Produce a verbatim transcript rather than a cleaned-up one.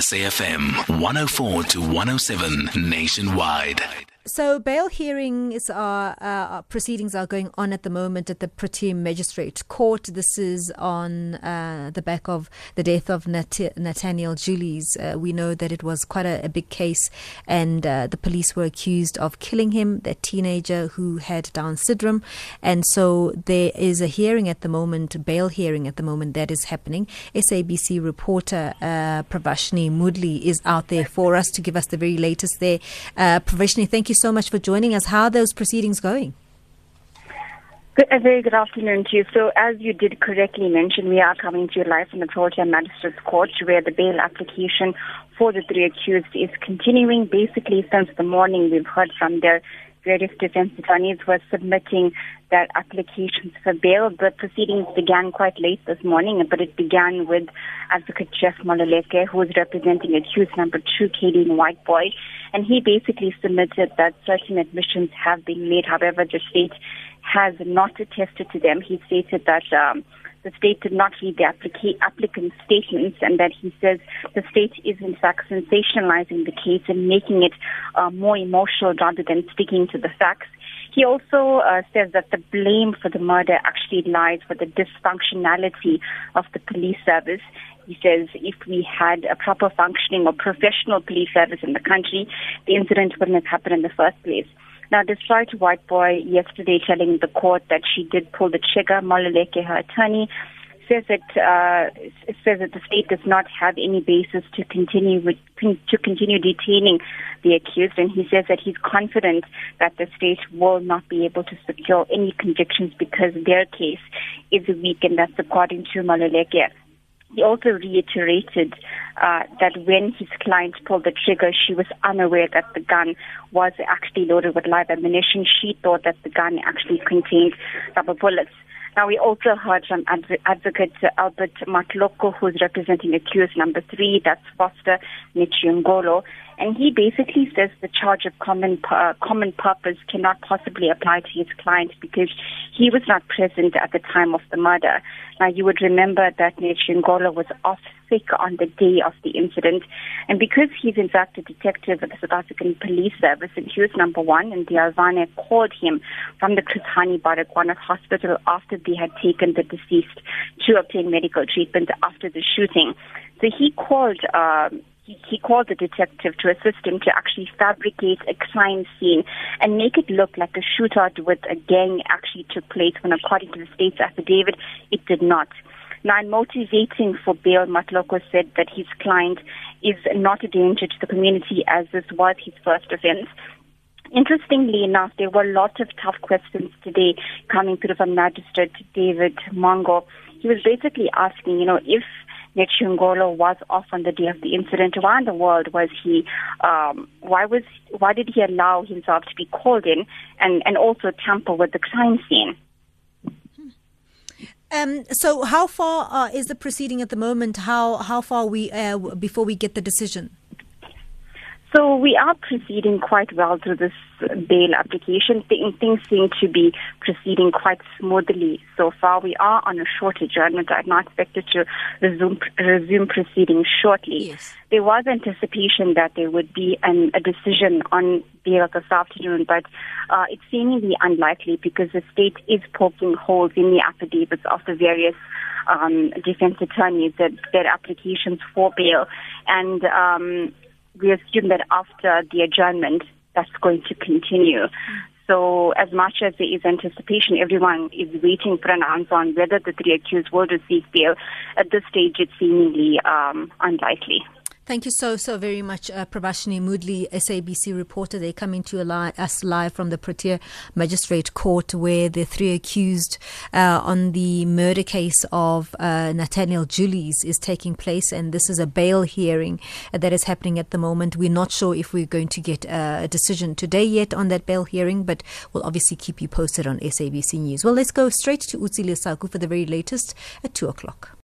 S A F M one oh four to one oh seven nationwide. So bail hearings are uh, proceedings are going on at the moment at the Pretoria Magistrate Court. This is on uh, the back of the death of Nat- Nathaniel Julies. Uh, we know that it was quite a, a big case, and uh, the police were accused of killing him, that teenager who had Down syndrome. And so there is a hearing at the moment, bail hearing at the moment that is happening. S A B C reporter uh, Prabashni Moodley is out there for us to give us the very latest there. Uh, Prabashni, thank you. Thank you so much for joining us. How are those proceedings going? Good, a very good afternoon to you. So as you did correctly mention, we are coming to you live from the Protea Magistrates Court, where the bail application for the three accused is continuing. Basically, since the morning, we've heard from their various defense attorneys who are submitting their applications for bail. The proceedings began quite late this morning, but it began with Advocate Jeff Maluleke, who is representing accused number two, Kaelin Whiteboy, and he basically submitted that certain admissions have been made. However, the state has not attested to them. He stated that um, the state did not read the applica- applicant's statements, and that he says the state is in fact sensationalizing the case and making it uh, more emotional rather than sticking to the facts. He also uh, says that the blame for the murder actually lies with the dysfunctionality of the police service. He says if we had a proper functioning or professional police service in the country, the incident wouldn't have happened in the first place. Now, despite Whiteboy yesterday telling the court that she did pull the trigger, Maluleke, her attorney, says that uh, says that the state does not have any basis to continue with, to continue detaining the accused, and he says that he's confident that the state will not be able to secure any convictions because their case is weak, and that's according to Maluleke. He also reiterated uh, that when his client pulled the trigger, she was unaware that the gun was actually loaded with live ammunition. She thought that the gun actually contained rubber bullets. Now, we also heard from adv- Advocate Albert Matloko, who is representing accused number three, that's Foster Netshiongolo, and he basically says the charge of common uh, common purpose cannot possibly apply to his client because he was not present at the time of the murder. Now, you would remember that Netshiongolo was off sick on the day of the incident, and because he's in fact a detective of the South African Police Service, accused number one and Diavane called him from the Krihani Barakwanath Hospital after they had taken the deceased to obtain medical treatment after the shooting. So he called uh, he, he called the detective to assist him to actually fabricate a crime scene and make it look like a shootout with a gang actually took place, when according to the state's affidavit, it did not. Now, in motivating for bail, Matloko said that his client is not a danger to the community as this was his first offense. Interestingly enough, there were a lot of tough questions today coming through from Magistrate David Mongo. He was basically asking, you know, if Netshiongolo was off on the day of the incident, why in the world was he, um, why was, why did he allow himself to be called in and, and also tamper with the crime scene? Um, so how far uh, is the proceeding at the moment? How, how far we uh, before we get the decision? So we are proceeding quite well through this bail application. Things seem to be proceeding quite smoothly so far. We are on a short adjournment. I'm not expected to resume resume proceedings shortly. Yes. There was anticipation that there would be an, a decision on bail this afternoon, but uh, it's seemingly unlikely because the state is poking holes in the affidavits of the various um, defense attorneys, that their applications for bail, and um we assume that after the adjournment, that's going to continue. So as much as there is anticipation, everyone is waiting for an answer on whether the three accused will receive bail. At this stage, it's seemingly um, unlikely. Thank you so, so very much, uh, Prabashni Moodley, S A B C reporter. They're coming to li- us live from the Pretoria Magistrate Court, where the three accused uh, on the murder case of uh, Nathaniel Julies is taking place. And this is a bail hearing that is happening at the moment. We're not sure if we're going to get uh, a decision today yet on that bail hearing, but we'll obviously keep you posted on S A B C News. Well, let's go straight to Utsile Saku for the very latest at two o'clock.